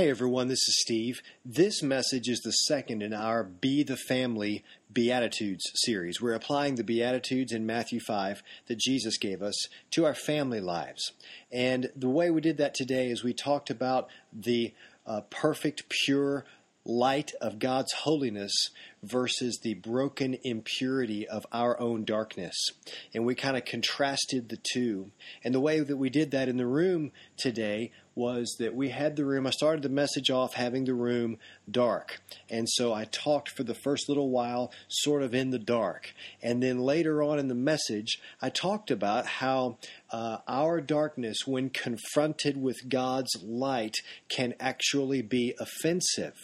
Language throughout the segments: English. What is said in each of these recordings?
Hey everyone, this is Steve. This message is the second in our Be the Family Beatitudes series. We're applying the Beatitudes in Matthew 5 that Jesus gave us to our family lives. And the way we did that today is we talked about the perfect, pure light of God's holiness versus the broken impurity of our own darkness. And we kind of contrasted the two. And the way that we did that in the room today was that we had the room, I started the message off having the room dark. And so I talked for the first little while sort of in the dark. And then later on in the message, I talked about how our darkness, when confronted with God's light, can actually be offensive.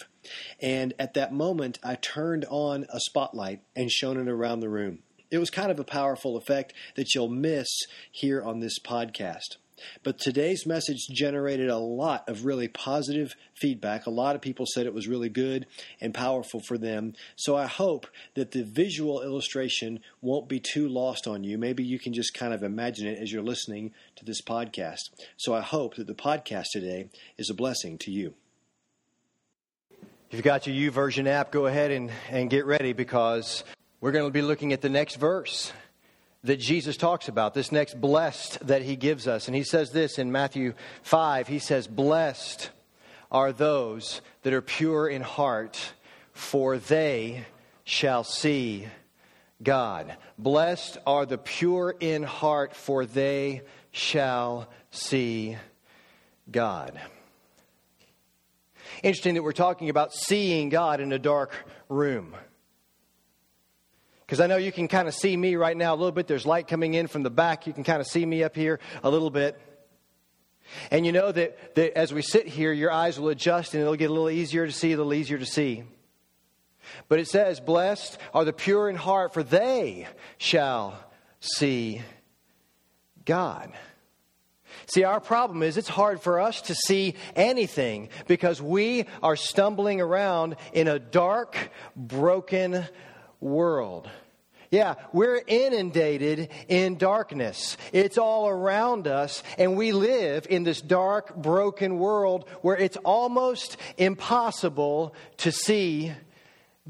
And at that moment, I turned on a spotlight and shone it around the room. It was kind of a powerful effect that you'll miss here on this podcast. But today's message generated a lot of really positive feedback. A lot of people said it was really good and powerful for them. So I hope that the visual illustration won't be too lost on you. Maybe you can just kind of imagine it as you're listening to this podcast. So I hope that the podcast today is a blessing to you. If you've got your YouVersion app, go ahead and get ready, because we're going to be looking at the next verse that Jesus talks about, this next blessed that he gives us. And he says this in Matthew 5, he says, "Blessed are those that are pure in heart, for they shall see God." Blessed are the pure in heart, for they shall see God. Interesting that we're talking about seeing God in a dark room. Because I know you can kind of see me right now a little bit. There's light coming in from the back. You can kind of see me up here a little bit. And you know that as we sit here, your eyes will adjust and it'll get a little easier to see, a little easier to see. But it says, "Blessed are the pure in heart, for they shall see God." See, our problem is it's hard for us to see anything because we are stumbling around in a dark, broken world. Yeah, we're inundated in darkness. It's all around us, and we live in this dark, broken world where it's almost impossible to see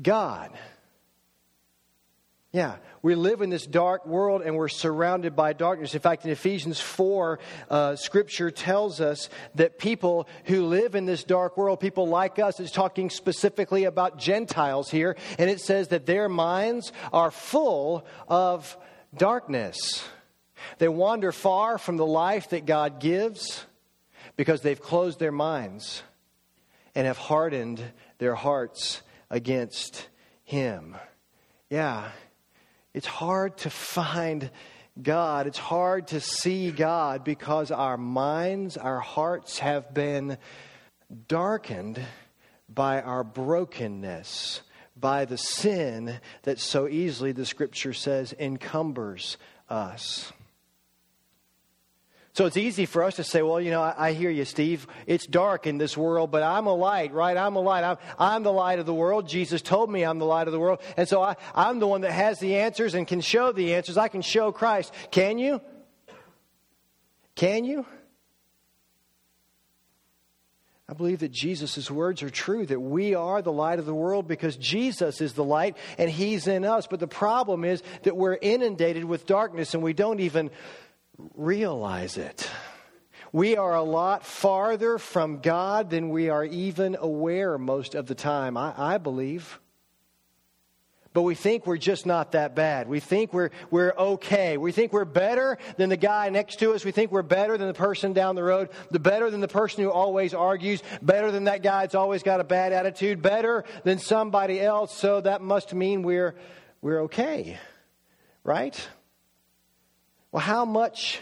God. Yeah, we live in this dark world and we're surrounded by darkness. In fact, in Ephesians 4, Scripture tells us that people who live in this dark world, people like us, it's talking specifically about Gentiles here, and it says that their minds are full of darkness. They wander far from the life that God gives because they've closed their minds and have hardened their hearts against Him. Yeah. It's hard to find God. It's hard to see God because our minds, our hearts have been darkened by our brokenness, by the sin that so easily, the Scripture says, encumbers us. So it's easy for us to say, well, you know, I hear you, Steve. It's dark in this world, but I'm a light, right? I'm a light. I'm the light of the world. Jesus told me I'm the light of the world. And so I'm the one that has the answers and can show the answers. I can show Christ. Can you? Can you? I believe that Jesus' words are true, that we are the light of the world because Jesus is the light and He's in us. But the problem is that we're inundated with darkness and we don't even realize it. We are a lot farther from God than we are even aware most of the time, I believe. But we think we're just not that bad. We think we're okay. We think we're better than the guy next to us. We think we're better than the person down the road. Better than the person who always argues. Better than that guy that's always got a bad attitude. Better than somebody else. So that must mean we're okay, right? Well, how much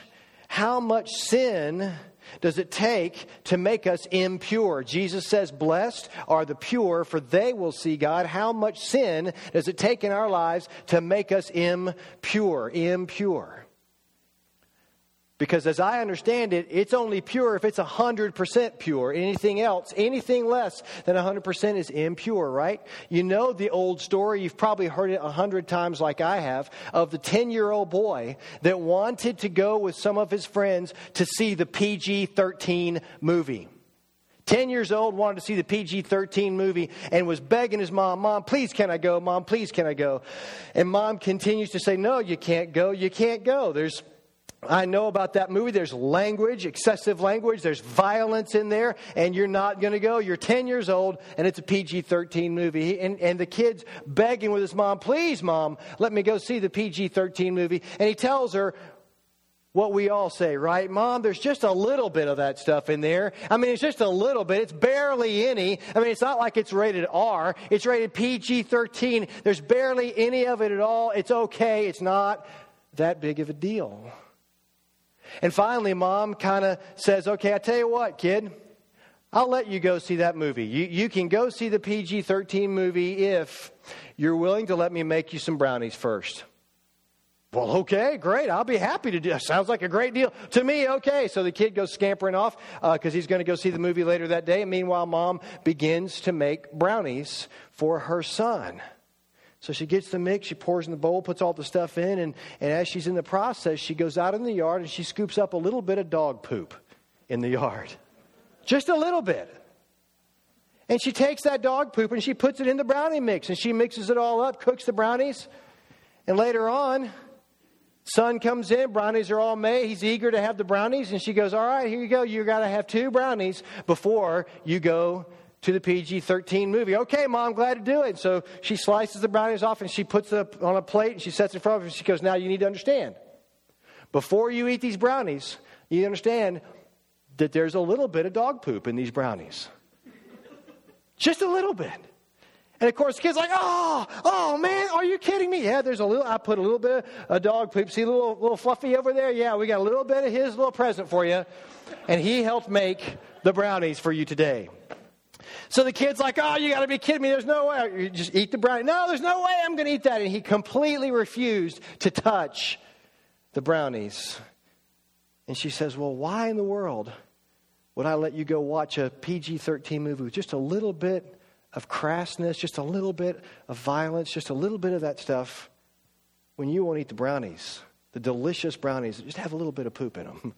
sin does it take to make us impure? Jesus says, "Blessed are the pure, for they will see God." How much sin does it take in our lives to make us impure? Impure. Because as I understand it, it's only pure if it's 100% pure. Anything else, anything less than 100% is impure, right? You know the old story, you've probably heard it 100 times like I have, of the 10-year-old boy that wanted to go with some of his friends to see the PG-13 movie. 10 years old, wanted to see the PG-13 movie and was begging his mom, Mom, please can I go? Mom, please can I go? And Mom continues to say, no, you can't go. You can't go. I know about that movie. There's language, excessive language. There's violence in there, and you're not going to go. You're 10 years old, and it's a PG-13 movie. And the kid's begging with his mom, please, Mom, let me go see the PG-13 movie. And he tells her what we all say, right? Mom, there's just a little bit of that stuff in there. I mean, it's just a little bit. It's barely any. I mean, it's not like it's rated R. It's rated PG-13. There's barely any of it at all. It's okay. It's not that big of a deal. And finally, Mom kind of says, okay, I tell you what, kid, I'll let you go see that movie. You can go see the PG-13 movie if you're willing to let me make you some brownies first. Well, okay, great. I'll be happy to do that. Sounds like a great deal to me. Okay. So the kid goes scampering off because he's going to go see the movie later that day. And meanwhile, Mom begins to make brownies for her son. So she gets the mix, she pours in the bowl, puts all the stuff in, and as she's in the process, she goes out in the yard and she scoops up a little bit of dog poop in the yard. Just a little bit. And she takes that dog poop and she puts it in the brownie mix, and she mixes it all up, cooks the brownies. And later on, son comes in, brownies are all made, he's eager to have the brownies, and she goes, all right, here you go, you got to have 2 brownies before you go to the PG-13 movie. Okay, Mom, glad to do it. So she slices the brownies off and she puts it on a plate and she sets it in front of her and she goes, now you need to understand, before you eat these brownies, you understand that there's a little bit of dog poop in these brownies. Just a little bit. And of course, the kid's like, oh man, are you kidding me? Yeah, there's a little, I put a little bit of dog poop. See little Fluffy over there? Yeah, we got a little bit of his little present for you. And he helped make the brownies for you today. So the kid's like, oh, you got to be kidding me. There's no way. You just eat the brownie. No, there's no way I'm going to eat that. And he completely refused to touch the brownies. And she says, well, why in the world would I let you go watch a PG-13 movie with just a little bit of crassness, just a little bit of violence, just a little bit of that stuff, when you won't eat the brownies, the delicious brownies that just have a little bit of poop in them?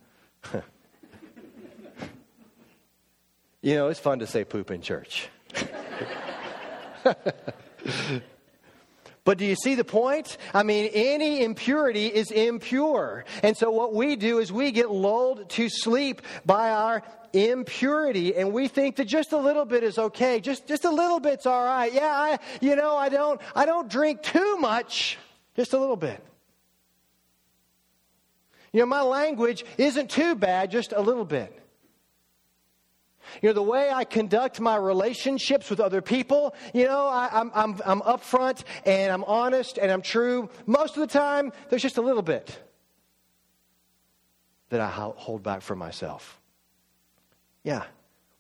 You know, it's fun to say poop in church. But do you see the point? I mean, any impurity is impure. And so what we do is we get lulled to sleep by our impurity. And we think that just a little bit is okay. Just a little bit's all right. Yeah, I don't drink too much. Just a little bit. You know, my language isn't too bad. Just a little bit. You know, the way I conduct my relationships with other people, you know, I'm upfront and I'm honest and I'm true. Most of the time, there's just a little bit that I hold back for myself. Yeah,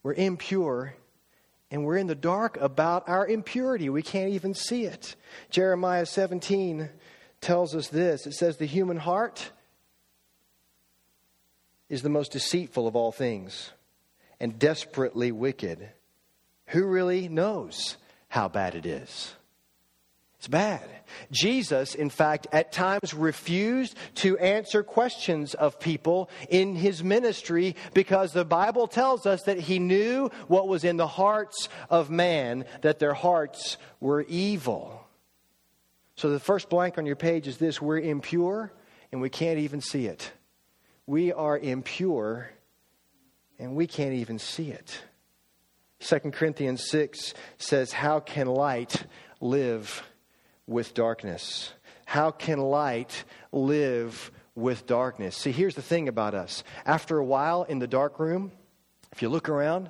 we're impure and we're in the dark about our impurity. We can't even see it. Jeremiah 17 tells us this. It says the human heart is the most deceitful of all things and desperately wicked. Who really knows how bad it is? It's bad. Jesus, in fact, at times refused to answer questions of people in his ministry because the Bible tells us that he knew what was in the hearts of man, that their hearts were evil. So the first blank on your page is this: we're impure and we can't even see it. We are impure and we can't even see it. 2 Corinthians 6 says, how can light live with darkness? How can light live with darkness? See, here's the thing about us. After a while in the dark room, if you look around,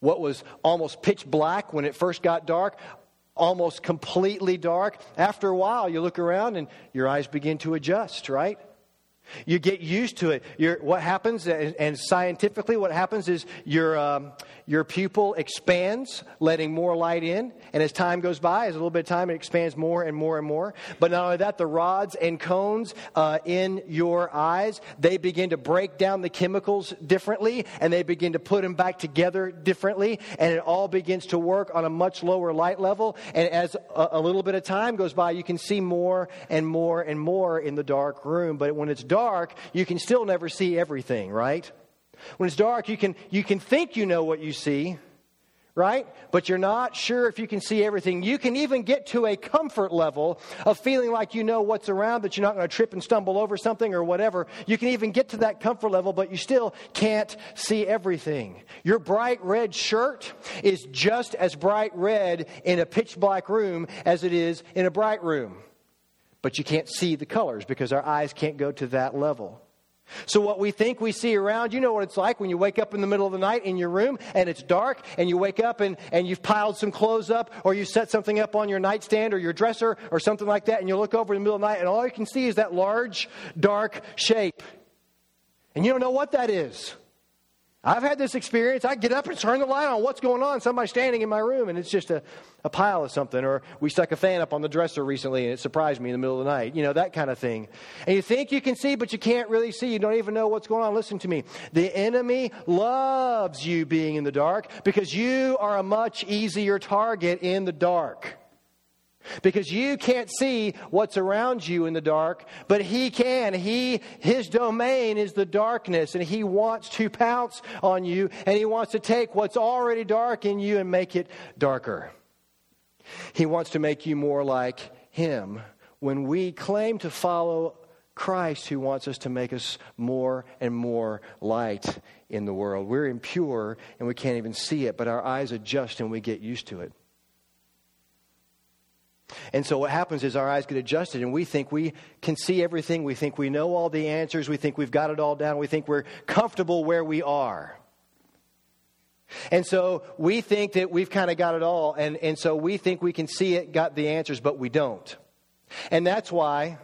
what was almost pitch black when it first got dark, almost completely dark, after a while you look around and your eyes begin to adjust, right? You get used to it. What happens, and scientifically what happens is your pupil expands, letting more light in. And as time goes by, as a little bit of time, it expands more and more and more. But not only that, the rods and cones in your eyes, they begin to break down the chemicals differently. And they begin to put them back together differently. And it all begins to work on a much lower light level. And as a little bit of time goes by, you can see more and more and more in the dark room. But when it's dark, you can still never see everything, right? When it's dark, you can think you know what you see, right? But you're not sure if you can see everything. You can even get to a comfort level of feeling like you know what's around, that you're not going to trip and stumble over something or whatever. You can even get to that comfort level, but you still can't see everything. Your bright red shirt is just as bright red in a pitch black room as it is in a bright room. But you can't see the colors because our eyes can't go to that level. So what we think we see around, you know what it's like when you wake up in the middle of the night in your room and it's dark and you wake up and you've piled some clothes up or you set something up on your nightstand or your dresser or something like that, and you look over in the middle of the night and all you can see is that large, dark shape. And you don't know what that is. I've had this experience. I get up and turn the light on. What's going on? Somebody's standing in my room, and it's just a pile of something. Or we stuck a fan up on the dresser recently, and it surprised me in the middle of the night. You know, that kind of thing. And you think you can see, but you can't really see. You don't even know what's going on. Listen to me. The enemy loves you being in the dark because you are a much easier target in the dark. Because you can't see what's around you in the dark, but he can. His domain is the darkness, and he wants to pounce on you, and he wants to take what's already dark in you and make it darker. He wants to make you more like him when we claim to follow Christ, who wants us to make us more and more light in the world. We're impure, and we can't even see it, but our eyes adjust, and we get used to it. And so what happens is our eyes get adjusted and we think we can see everything. We think we know all the answers. We think we've got it all down. We think we're comfortable where we are. And so we think that we've kind of got it all. And so we think we can see it, got the answers, but we don't. And that's why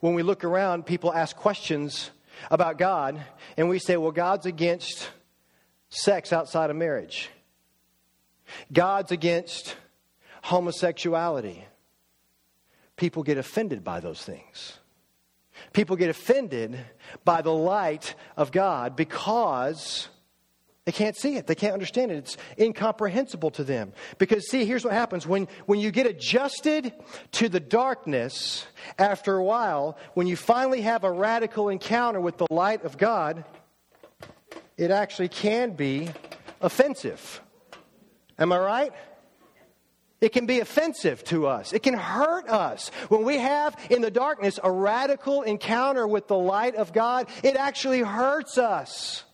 when we look around, people ask questions about God. And we say, well, God's against sex outside of marriage. God's against homosexuality. People get offended by those things. People get offended by the light of God because they can't see it. They can't understand it. It's incomprehensible to them. Because see, here's what happens. When you get adjusted to the darkness, after a while, when you finally have a radical encounter with the light of God, it actually can be offensive. Am I right? It can be offensive to us. It can hurt us. When we have in the darkness a radical encounter with the light of God, it actually hurts us.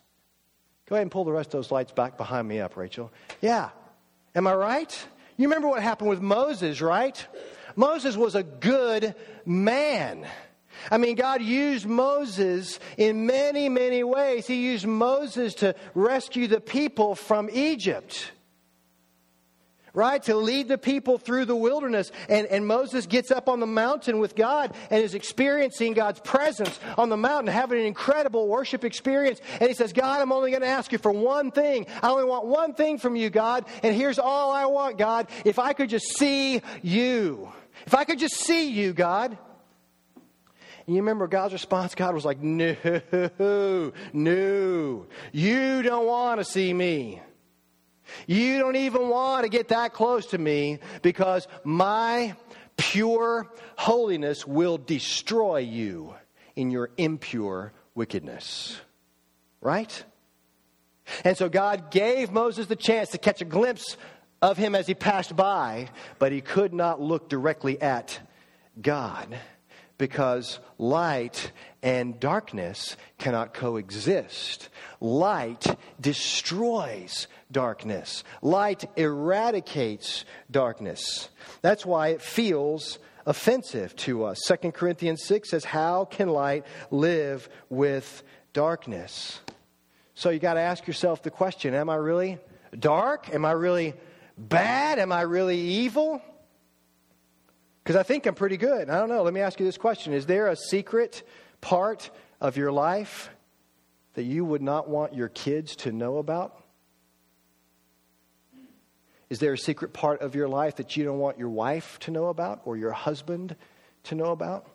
Go ahead and pull the rest of those lights back behind me up, Rachel. Yeah. Am I right? You remember what happened with Moses, right? Moses was a good man. I mean, God used Moses in many, many ways. He used Moses to rescue the people from Egypt. Right? To lead the people through the wilderness. And Moses gets up on the mountain with God and is experiencing God's presence on the mountain, having an incredible worship experience. And he says, God, I'm only going to ask you for one thing. I only want one thing from you, God. And here's all I want, God. If I could just see you. If I could just see you, God. And you remember God's response? God was like, no, you don't want to see me. You don't even want to get that close to me because my pure holiness will destroy you in your impure wickedness. Right? And so God gave Moses the chance to catch a glimpse of him as he passed by, but he could not look directly at God because light and darkness cannot coexist. Light destroys darkness. Light eradicates darkness. That's why it feels offensive to us. 2 Corinthians 6 says, how can light live with darkness? So you got to ask yourself the question, am I really dark? Am I really bad? Am I really evil? Because I think I'm pretty good. I don't know. Let me ask you this question. Is there a secret part of your life that you would not want your kids to know about? Is there a secret part of your life that you don't want your wife to know about or your husband to know about?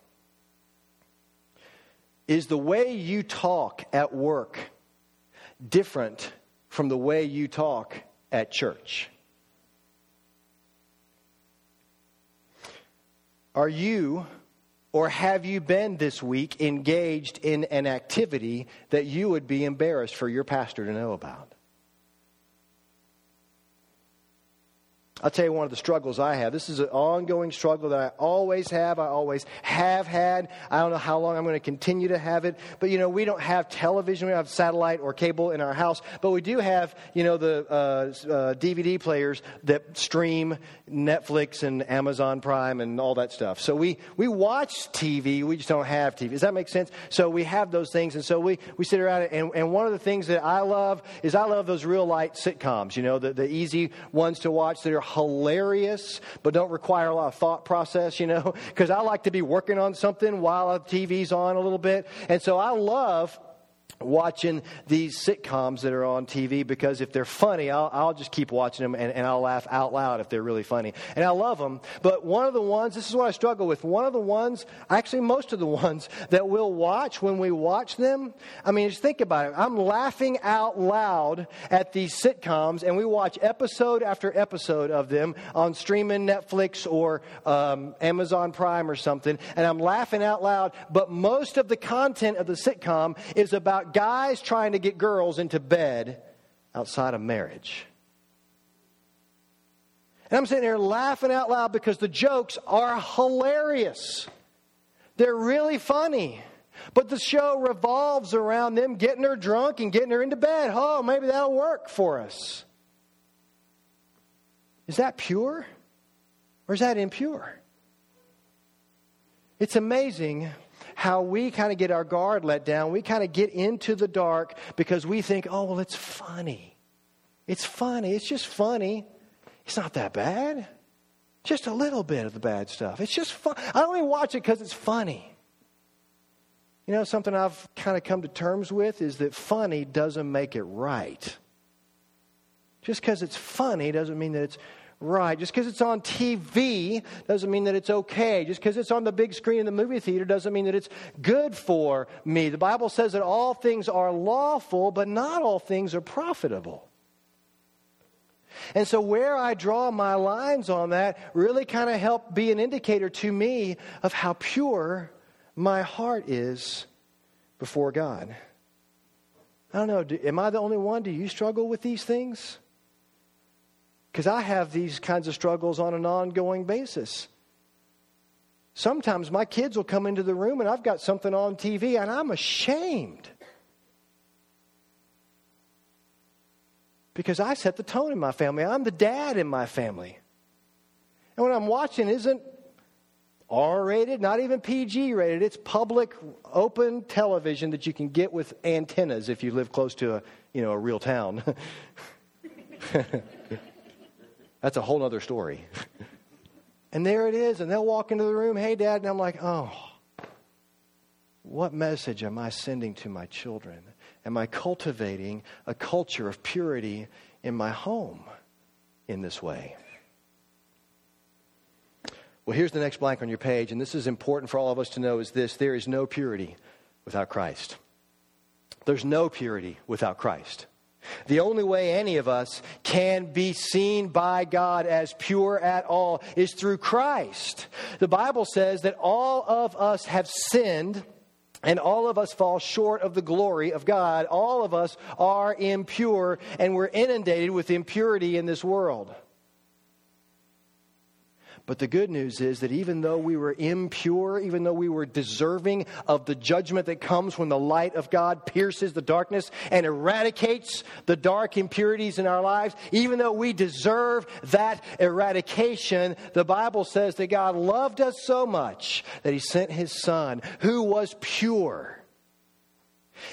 Is the way you talk at work different from the way you talk at church? Are you Or have you been this week engaged in an activity that you would be embarrassed for your pastor to know about? I'll tell you one of the struggles I have. This is an ongoing struggle that I always have. I always have had. I don't know how long I'm going to continue to have it. But, you know, we don't have television. We don't have satellite or cable in our house. But we do have, you know, the DVD players that stream Netflix and Amazon Prime and all that stuff. So we watch TV. We just don't have TV. Does that make sense? So we have those things. And so we sit around. And one of the things that I love is I love those real light sitcoms, you know, the easy ones to watch that are hilarious, but don't require a lot of thought process, you know, because I like to be working on something while the TV's on a little bit. And so I love watching these sitcoms that are on TV because if they're funny, I'll just keep watching them and I'll laugh out loud if they're really funny. And I love them. But one of the ones, this is what I struggle with, one of the ones, actually most of the ones that we'll watch when we watch them, I mean, just think about it. I'm laughing out loud at these sitcoms and we watch episode after episode of them on streaming Netflix or Amazon Prime or something. And I'm laughing out loud. But most of the content of the sitcom is about guys trying to get girls into bed outside of marriage. And I'm sitting there laughing out loud because the jokes are hilarious. They're really funny. But the show revolves around them getting her drunk and getting her into bed. Oh, maybe that'll work for us. Is that pure? Or is that impure? It's amazing how we kind of get our guard let down. We kind of get into the dark because we think, oh, well, it's funny. It's funny. It's just funny. It's not that bad. Just a little bit of the bad stuff. It's just fun. I only watch it because it's funny. You know, something I've kind of come to terms with is that funny doesn't make it right. Just because it's funny doesn't mean that it's right. Just because it's on TV doesn't mean that it's okay. Just because it's on the big screen in the movie theater doesn't mean that it's good for me. The Bible says that all things are lawful, but not all things are profitable. And so where I draw my lines on that really kind of help be an indicator to me of how pure my heart is before God. I don't know, am I the only one? Do you struggle with these things? Because I have these kinds of struggles on an ongoing basis. Sometimes my kids will come into the room and I've got something on TV and I'm ashamed. Because I set the tone in my family. I'm the dad in my family. And what I'm watching isn't R-rated, not even PG-rated. It's public, open television that you can get with antennas if you live close to a real town. That's a whole other story. And there it is. And they'll walk into the room. Hey, Dad. And I'm like, oh, what message am I sending to my children? Am I cultivating a culture of purity in my home in this way? Well, here's the next blank on your page. And this is important for all of us to know is this. There is no purity without Christ. There's no purity without Christ. The only way any of us can be seen by God as pure at all is through Christ. The Bible says that all of us have sinned and all of us fall short of the glory of God. All of us are impure and we're inundated with impurity in this world. But the good news is that even though we were impure, even though we were deserving of the judgment that comes when the light of God pierces the darkness and eradicates the dark impurities in our lives, even though we deserve that eradication, the Bible says that God loved us so much that He sent His Son, who was pure.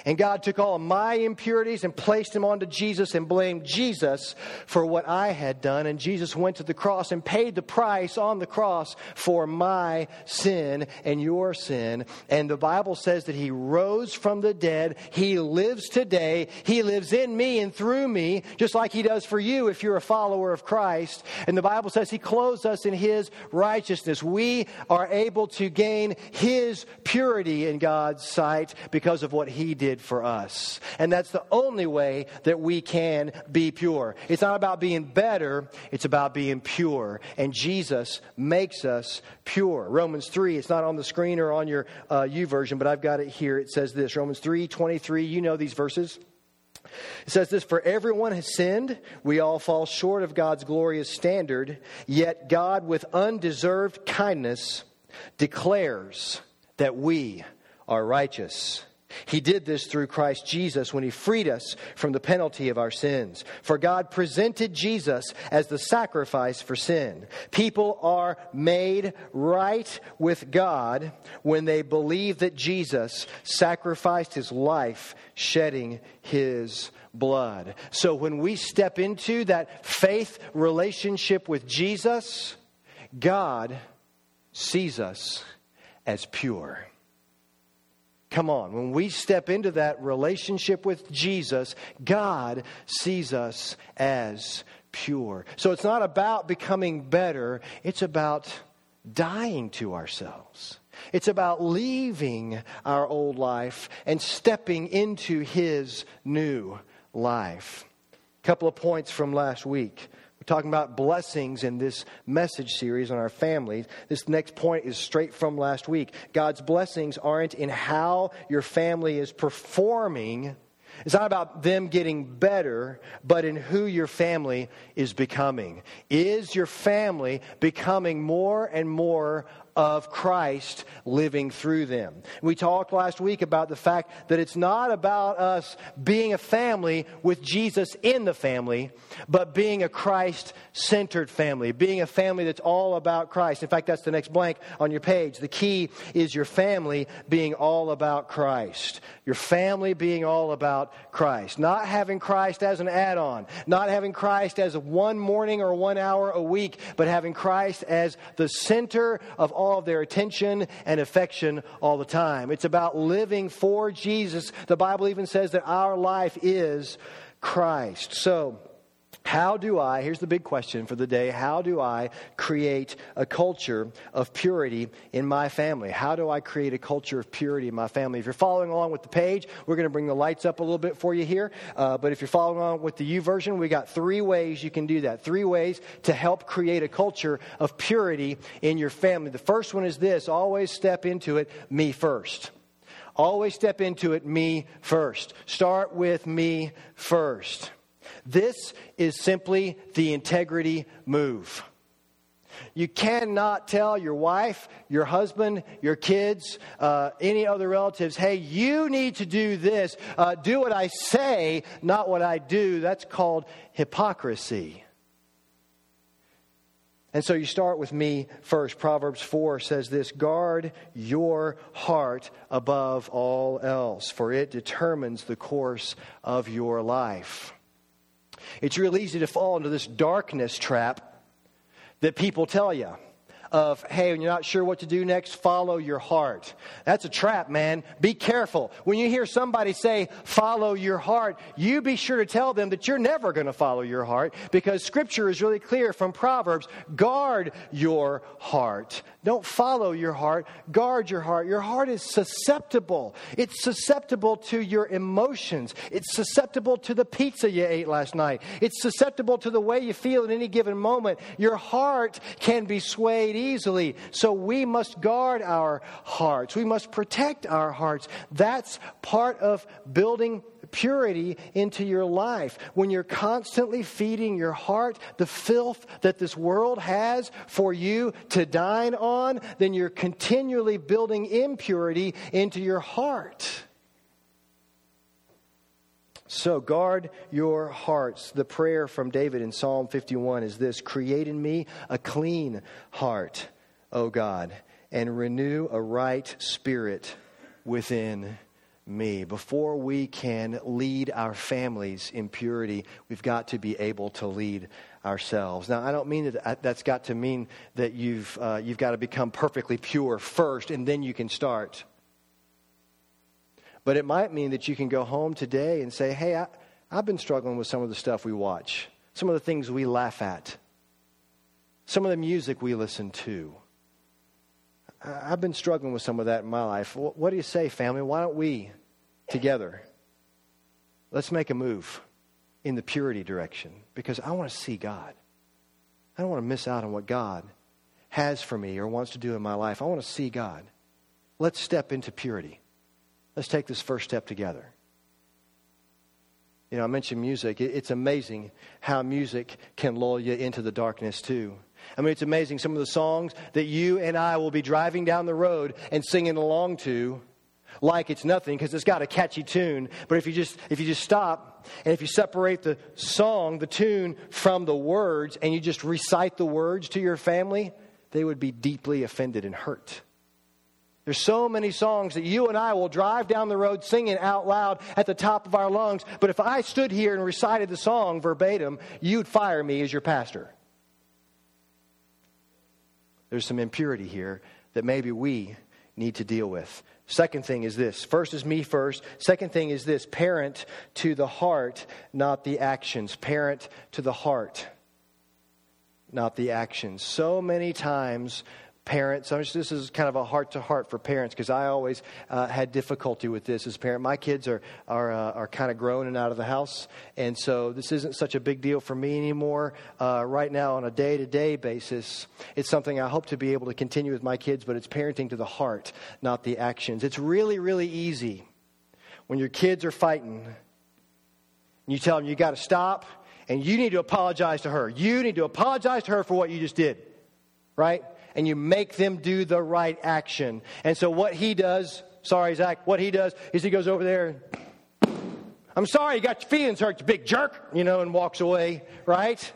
And God took all of my impurities and placed them onto Jesus and blamed Jesus for what I had done. And Jesus went to the cross and paid the price on the cross for my sin and your sin. And the Bible says that He rose from the dead. He lives today. He lives in me and through me, just like He does for you if you're a follower of Christ. And the Bible says He clothes us in His righteousness. We are able to gain His purity in God's sight because of what He he did for us. And that's the only way that we can be pure. It's not about being better. It's about being pure. And Jesus makes us pure. Romans 3, it's not on the screen or on your YouVersion, but I've got it here. It says this, Romans 3:23, you know these verses. It says this, for everyone has sinned, we all fall short of God's glorious standard, yet God with undeserved kindness declares that we are righteous. He did this through Christ Jesus when he freed us from the penalty of our sins. For God presented Jesus as the sacrifice for sin. People are made right with God when they believe that Jesus sacrificed his life, shedding his blood. So when we step into that faith relationship with Jesus, God sees us as pure. Come on, when we step into that relationship with Jesus, God sees us as pure. So it's not about becoming better. It's about dying to ourselves. It's about leaving our old life and stepping into his new life. A couple of points from last week. Talking about blessings in this message series on our family. This next point is straight from last week. God's blessings aren't in how your family is performing. It's not about them getting better, but in who your family is becoming. Is your family becoming more and more of Christ living through them? We talked last week about the fact that it's not about us being a family with Jesus in the family, but being a Christ-centered family, being a family that's all about Christ. In fact, that's the next blank on your page. The key is your family being all about Christ. Your family being all about Christ. Not having Christ as an add-on. Not having Christ as one morning or 1 hour a week, but having Christ as the center of all of their attention and affection all the time. It's about living for Jesus. The Bible even says that our life is Christ. So, here's the big question for the day, how do I create a culture of purity in my family? How do I create a culture of purity in my family? If you're following along with the page, we're going to bring the lights up a little bit for you here. But if you're following along with the YouVersion, we got 3 ways you can do that. 3 ways to help create a culture of purity in your family. The first one is this, always step into it, me first. Always step into it, me first. Start with me first. This is simply the integrity move. You cannot tell your wife, your husband, your kids, any other relatives, hey, you need to do this. Do what I say, not what I do. That's called hypocrisy. And so you start with me first. Proverbs 4 says this, guard your heart above all else, for it determines the course of your life. It's real easy to fall into this darkness trap that people tell you of, hey, when you're not sure what to do next, follow your heart. That's a trap, man. Be careful. When you hear somebody say, follow your heart, you be sure to tell them that you're never going to follow your heart because Scripture is really clear from Proverbs, guard your heart. Don't follow your heart. Guard your heart. Your heart is susceptible. It's susceptible to your emotions. It's susceptible to the pizza you ate last night. It's susceptible to the way you feel at any given moment. Your heart can be swayed easily. So we must guard our hearts. We must protect our hearts. That's part of building purity into your life. When you're constantly feeding your heart the filth that this world has for you to dine on, then you're continually building impurity into your heart. So guard your hearts. The prayer from David in Psalm 51 is this, create in me a clean heart, O God, and renew a right spirit within me. Before we can lead our families in purity, we've got to be able to lead ourselves. Now, I don't mean that that's got to mean that you've got to become perfectly pure first and then you can start. But it might mean that you can go home today and say, hey, I've been struggling with some of the stuff we watch, some of the things we laugh at, some of the music we listen to. I've been struggling with some of that in my life. What do you say, family? Why don't we together, let's make a move in the purity direction, because I want to see God. I don't want to miss out on what God has for me or wants to do in my life. I want to see God. Let's step into purity. Let's take this first step together. You know, I mentioned music. It's amazing how music can lull you into the darkness too. I mean, it's amazing some of the songs that you and I will be driving down the road and singing along to like it's nothing, because it's got a catchy tune. But if you just stop, and if you separate the song, the tune, from the words, and you just recite the words to your family, they would be deeply offended and hurt. There's so many songs that you and I will drive down the road singing out loud at the top of our lungs. But if I stood here and recited the song verbatim, you'd fire me as your pastor. There's some impurity here that maybe we need to deal with. Second thing is this. First is me first. Second thing is this. Parent to the heart, not the actions. Parent to the heart, not the actions. So many times, parents, this is kind of a heart-to-heart for parents, because I always had difficulty with this as a parent. My kids are kind of grown and out of the house, and so this isn't such a big deal for me anymore. Right now, on a day-to-day basis, it's something I hope to be able to continue with my kids, but it's parenting to the heart, not the actions. It's really, really easy when your kids are fighting, and you tell them you got to stop, and you need to apologize to her. You need to apologize to her for what you just did, right? And you make them do the right action. And so what he does, sorry, Zach, what he does is he goes over there, I'm sorry, you got your feelings hurt, you big jerk, and walks away, right?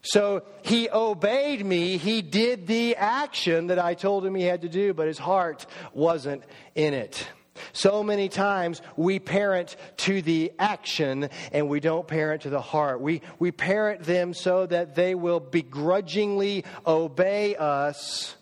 So he obeyed me. He did the action that I told him he had to do, but his heart wasn't in it. So many times we parent to the action and we don't parent to the heart. We parent them so that they will begrudgingly obey us.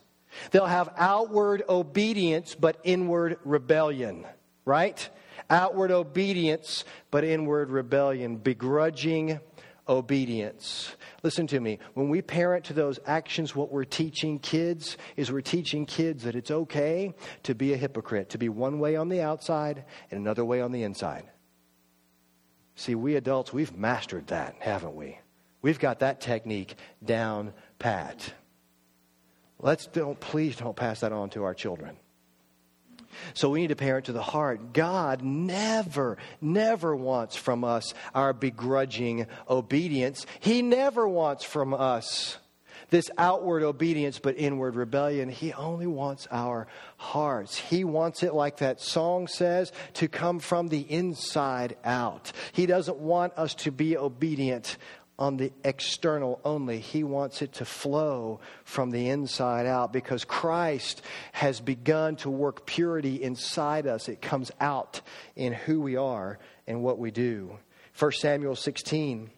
They'll have outward obedience but inward rebellion, right? Outward obedience but inward rebellion. Begrudging obedience. Listen to me. When we parent to those actions, what we're teaching kids is we're teaching kids that it's okay to be a hypocrite, to be one way on the outside and another way on the inside. See, we adults, we've mastered that, haven't we? We've got that technique down pat. Please don't pass that on to our children. So we need to parent to the heart. God never, never wants from us our begrudging obedience. He never wants from us this outward obedience but inward rebellion. He only wants our hearts. He wants it, like that song says, to come from the inside out. He doesn't want us to be obedient on the external only. He wants it to flow from the inside out, because Christ has begun to work purity inside us. It comes out in who we are and what we do. 1 Samuel 16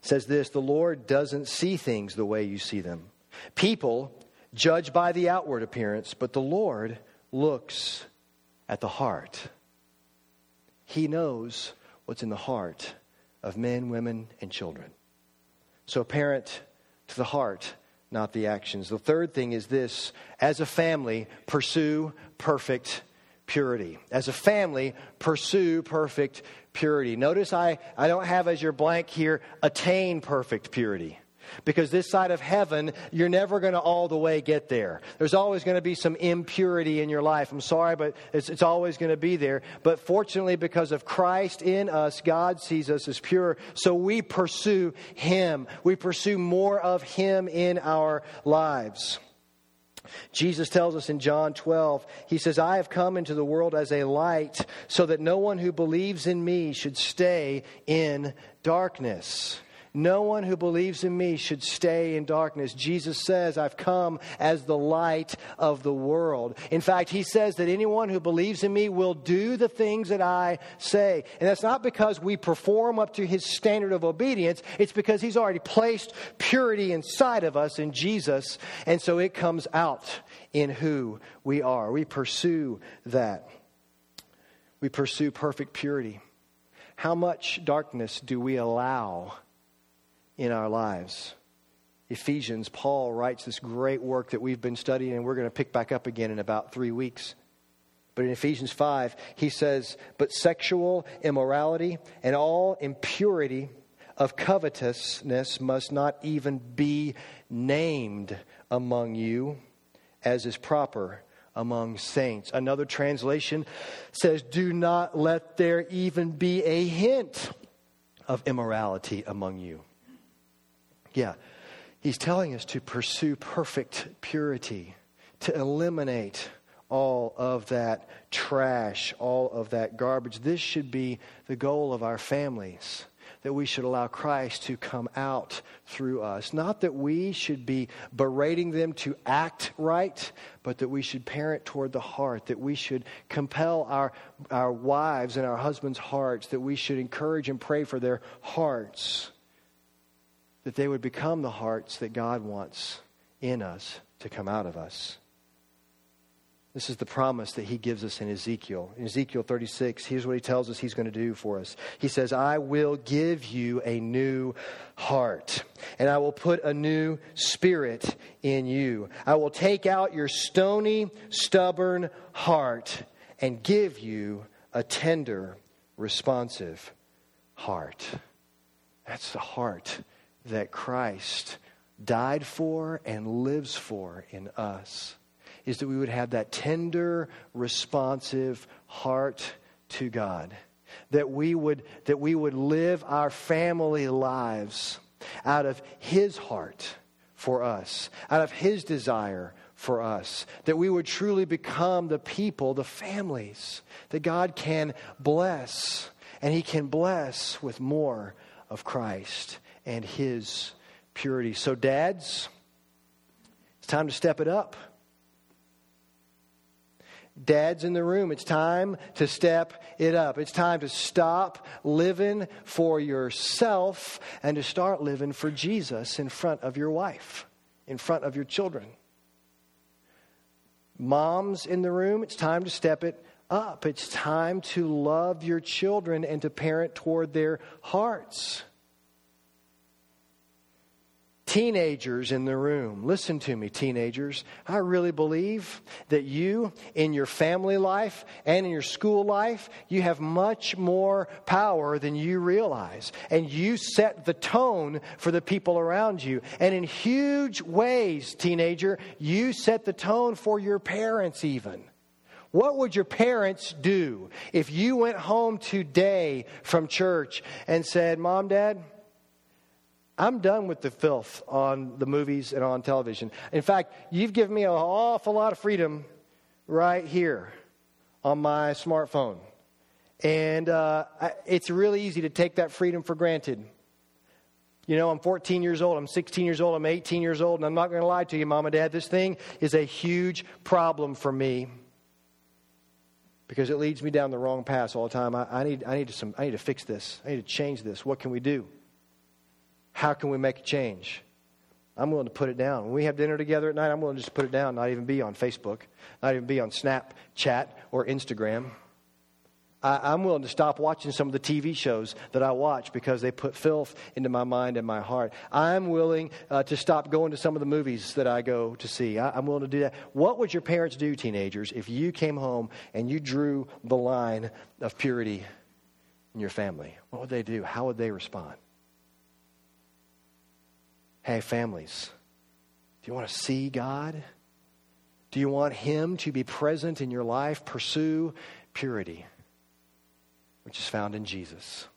says this, "The Lord doesn't see things the way you see them. People judge by the outward appearance, but the Lord looks at the heart." He knows what's in the heart of men, women, and children. So parent to the heart, not the actions. The third thing is this. As a family, pursue perfect purity. As a family, pursue perfect purity. Notice I don't have as your blank here, attain perfect purity. Because this side of heaven, you're never going to all the way get there. There's always going to be some impurity in your life. I'm sorry, but it's always going to be there. But fortunately, because of Christ in us, God sees us as pure. So we pursue Him. We pursue more of Him in our lives. Jesus tells us in John 12, He says, "I have come into the world as a light, so that no one who believes in me should stay in darkness." No one who believes in me should stay in darkness. Jesus says, "I've come as the light of the world." In fact, He says that anyone who believes in me will do the things that I say. And that's not because we perform up to His standard of obedience. It's because He's already placed purity inside of us in Jesus. And so it comes out in who we are. We pursue that. We pursue perfect purity. How much darkness do we allow in our lives? Ephesians, Paul writes this great work that we've been studying, and we're going to pick back up again in about 3 weeks. But in Ephesians 5, he says, but sexual immorality and all impurity of covetousness must not even be named among you, as is proper among saints. Another translation says, do not let there even be a hint of immorality among you. Yeah, he's telling us to pursue perfect purity, to eliminate all of that trash, all of that garbage. This should be the goal of our families, that we should allow Christ to come out through us. Not that we should be berating them to act right, but that we should parent toward the heart, that we should compel our wives and our husbands' hearts, that we should encourage and pray for their hearts, that they would become the hearts that God wants in us to come out of us. This is the promise that he gives us in Ezekiel. In Ezekiel 36, here's what he tells us he's going to do for us. He says, I will give you a new heart, and I will put a new spirit in you. I will take out your stony, stubborn heart and give you a tender, responsive heart. That's the heart that Christ died for and lives for in us, is that we would have that tender, responsive heart to God. That we would live our family lives out of His heart for us, out of His desire for us. That we would truly become the people, the families that God can bless. And He can bless with more of Christ and His purity. So dads, it's time to step it up. Dads in the room, it's time to step it up. It's time to stop living for yourself and to start living for Jesus in front of your wife, in front of your children. Moms in the room, it's time to step it up. It's time to love your children and to parent toward their hearts. Teenagers in the room, listen to me, teenagers. I really believe that you, in your family life and in your school life, you have much more power than you realize. And you set the tone for the people around you. And in huge ways, teenager, you set the tone for your parents even. What would your parents do if you went home today from church and said, Mom, Dad, I'm done with the filth on the movies and on television. In fact, you've given me an awful lot of freedom right here on my smartphone. And it's really easy to take that freedom for granted. You know, I'm 14 years old, I'm 16 years old, I'm 18 years old, and I'm not going to lie to you, Mom and Dad, this thing is a huge problem for me because it leads me down the wrong path all the time. I need to fix this. I need to change this. What can we do? How can we make a change? I'm willing to put it down. When we have dinner together at night, I'm willing to just put it down, not even be on Facebook, not even be on Snapchat or Instagram. I'm willing to stop watching some of the TV shows that I watch because they put filth into my mind and my heart. I'm willing to stop going to some of the movies that I go to see. I'm willing to do that. What would your parents do, teenagers, if you came home and you drew the line of purity in your family? What would they do? How would they respond? Hey, families, do you want to see God? Do you want Him to be present in your life? Pursue purity, which is found in Jesus.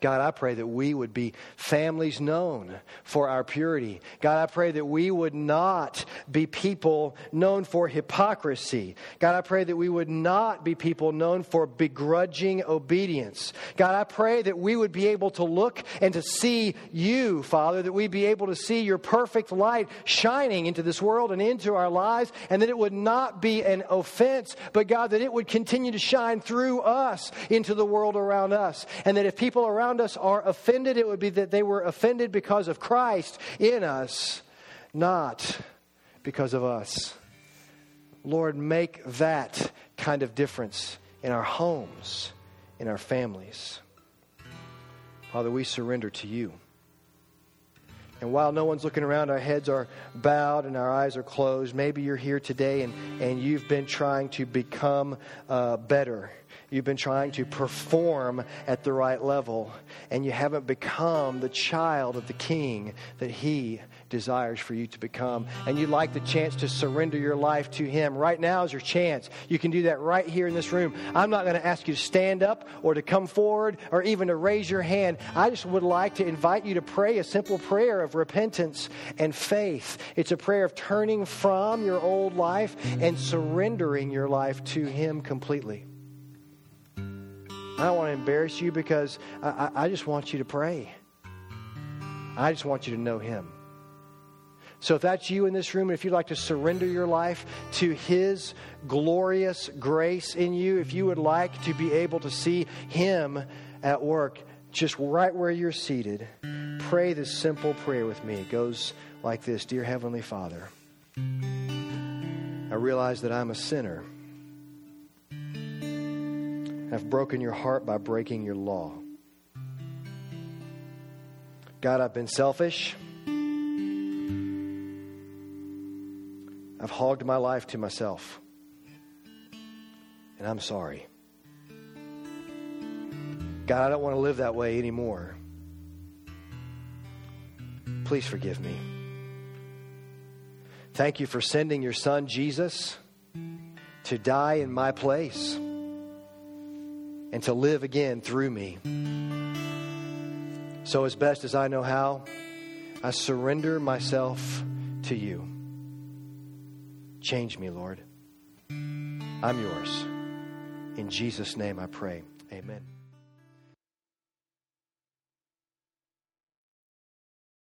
God, I pray that we would be families known for our purity. God, I pray that we would not be people known for hypocrisy. God, I pray that we would not be people known for begrudging obedience. God, I pray that we would be able to look and to see you, Father, that we'd be able to see your perfect light shining into this world and into our lives, and that it would not be an offense, but God, that it would continue to shine through us into the world around us, and that if people around us are offended, it would be that they were offended because of Christ in us, not because of us. Lord, make that kind of difference in our homes, in our families. Father, we surrender to you. And while no one's looking around, our heads are bowed and our eyes are closed. Maybe you're here today and you've been trying to become better. You've been trying to perform at the right level, and you haven't become the child of the King that He desires for you to become. And you'd like the chance to surrender your life to Him. Right now is your chance. You can do that right here in this room. I'm not going to ask you to stand up or to come forward or even to raise your hand. I just would like to invite you to pray a simple prayer of repentance and faith. It's a prayer of turning from your old life and surrendering your life to Him completely. I don't want to embarrass you because I just want you to pray. I just want you to know Him. So if that's you in this room, if you'd like to surrender your life to His glorious grace in you, if you would like to be able to see Him at work just right where you're seated, pray this simple prayer with me. It goes like this. Dear Heavenly Father, I realize that I'm a sinner. I've broken your heart by breaking your law. God, I've been selfish. I've hogged my life to myself. And I'm sorry. God, I don't want to live that way anymore. Please forgive me. Thank you for sending your Son, Jesus, to die in my place and to live again through me. So as best as I know how, I surrender myself to you. Change me, Lord. I'm yours. In Jesus' name I pray. Amen.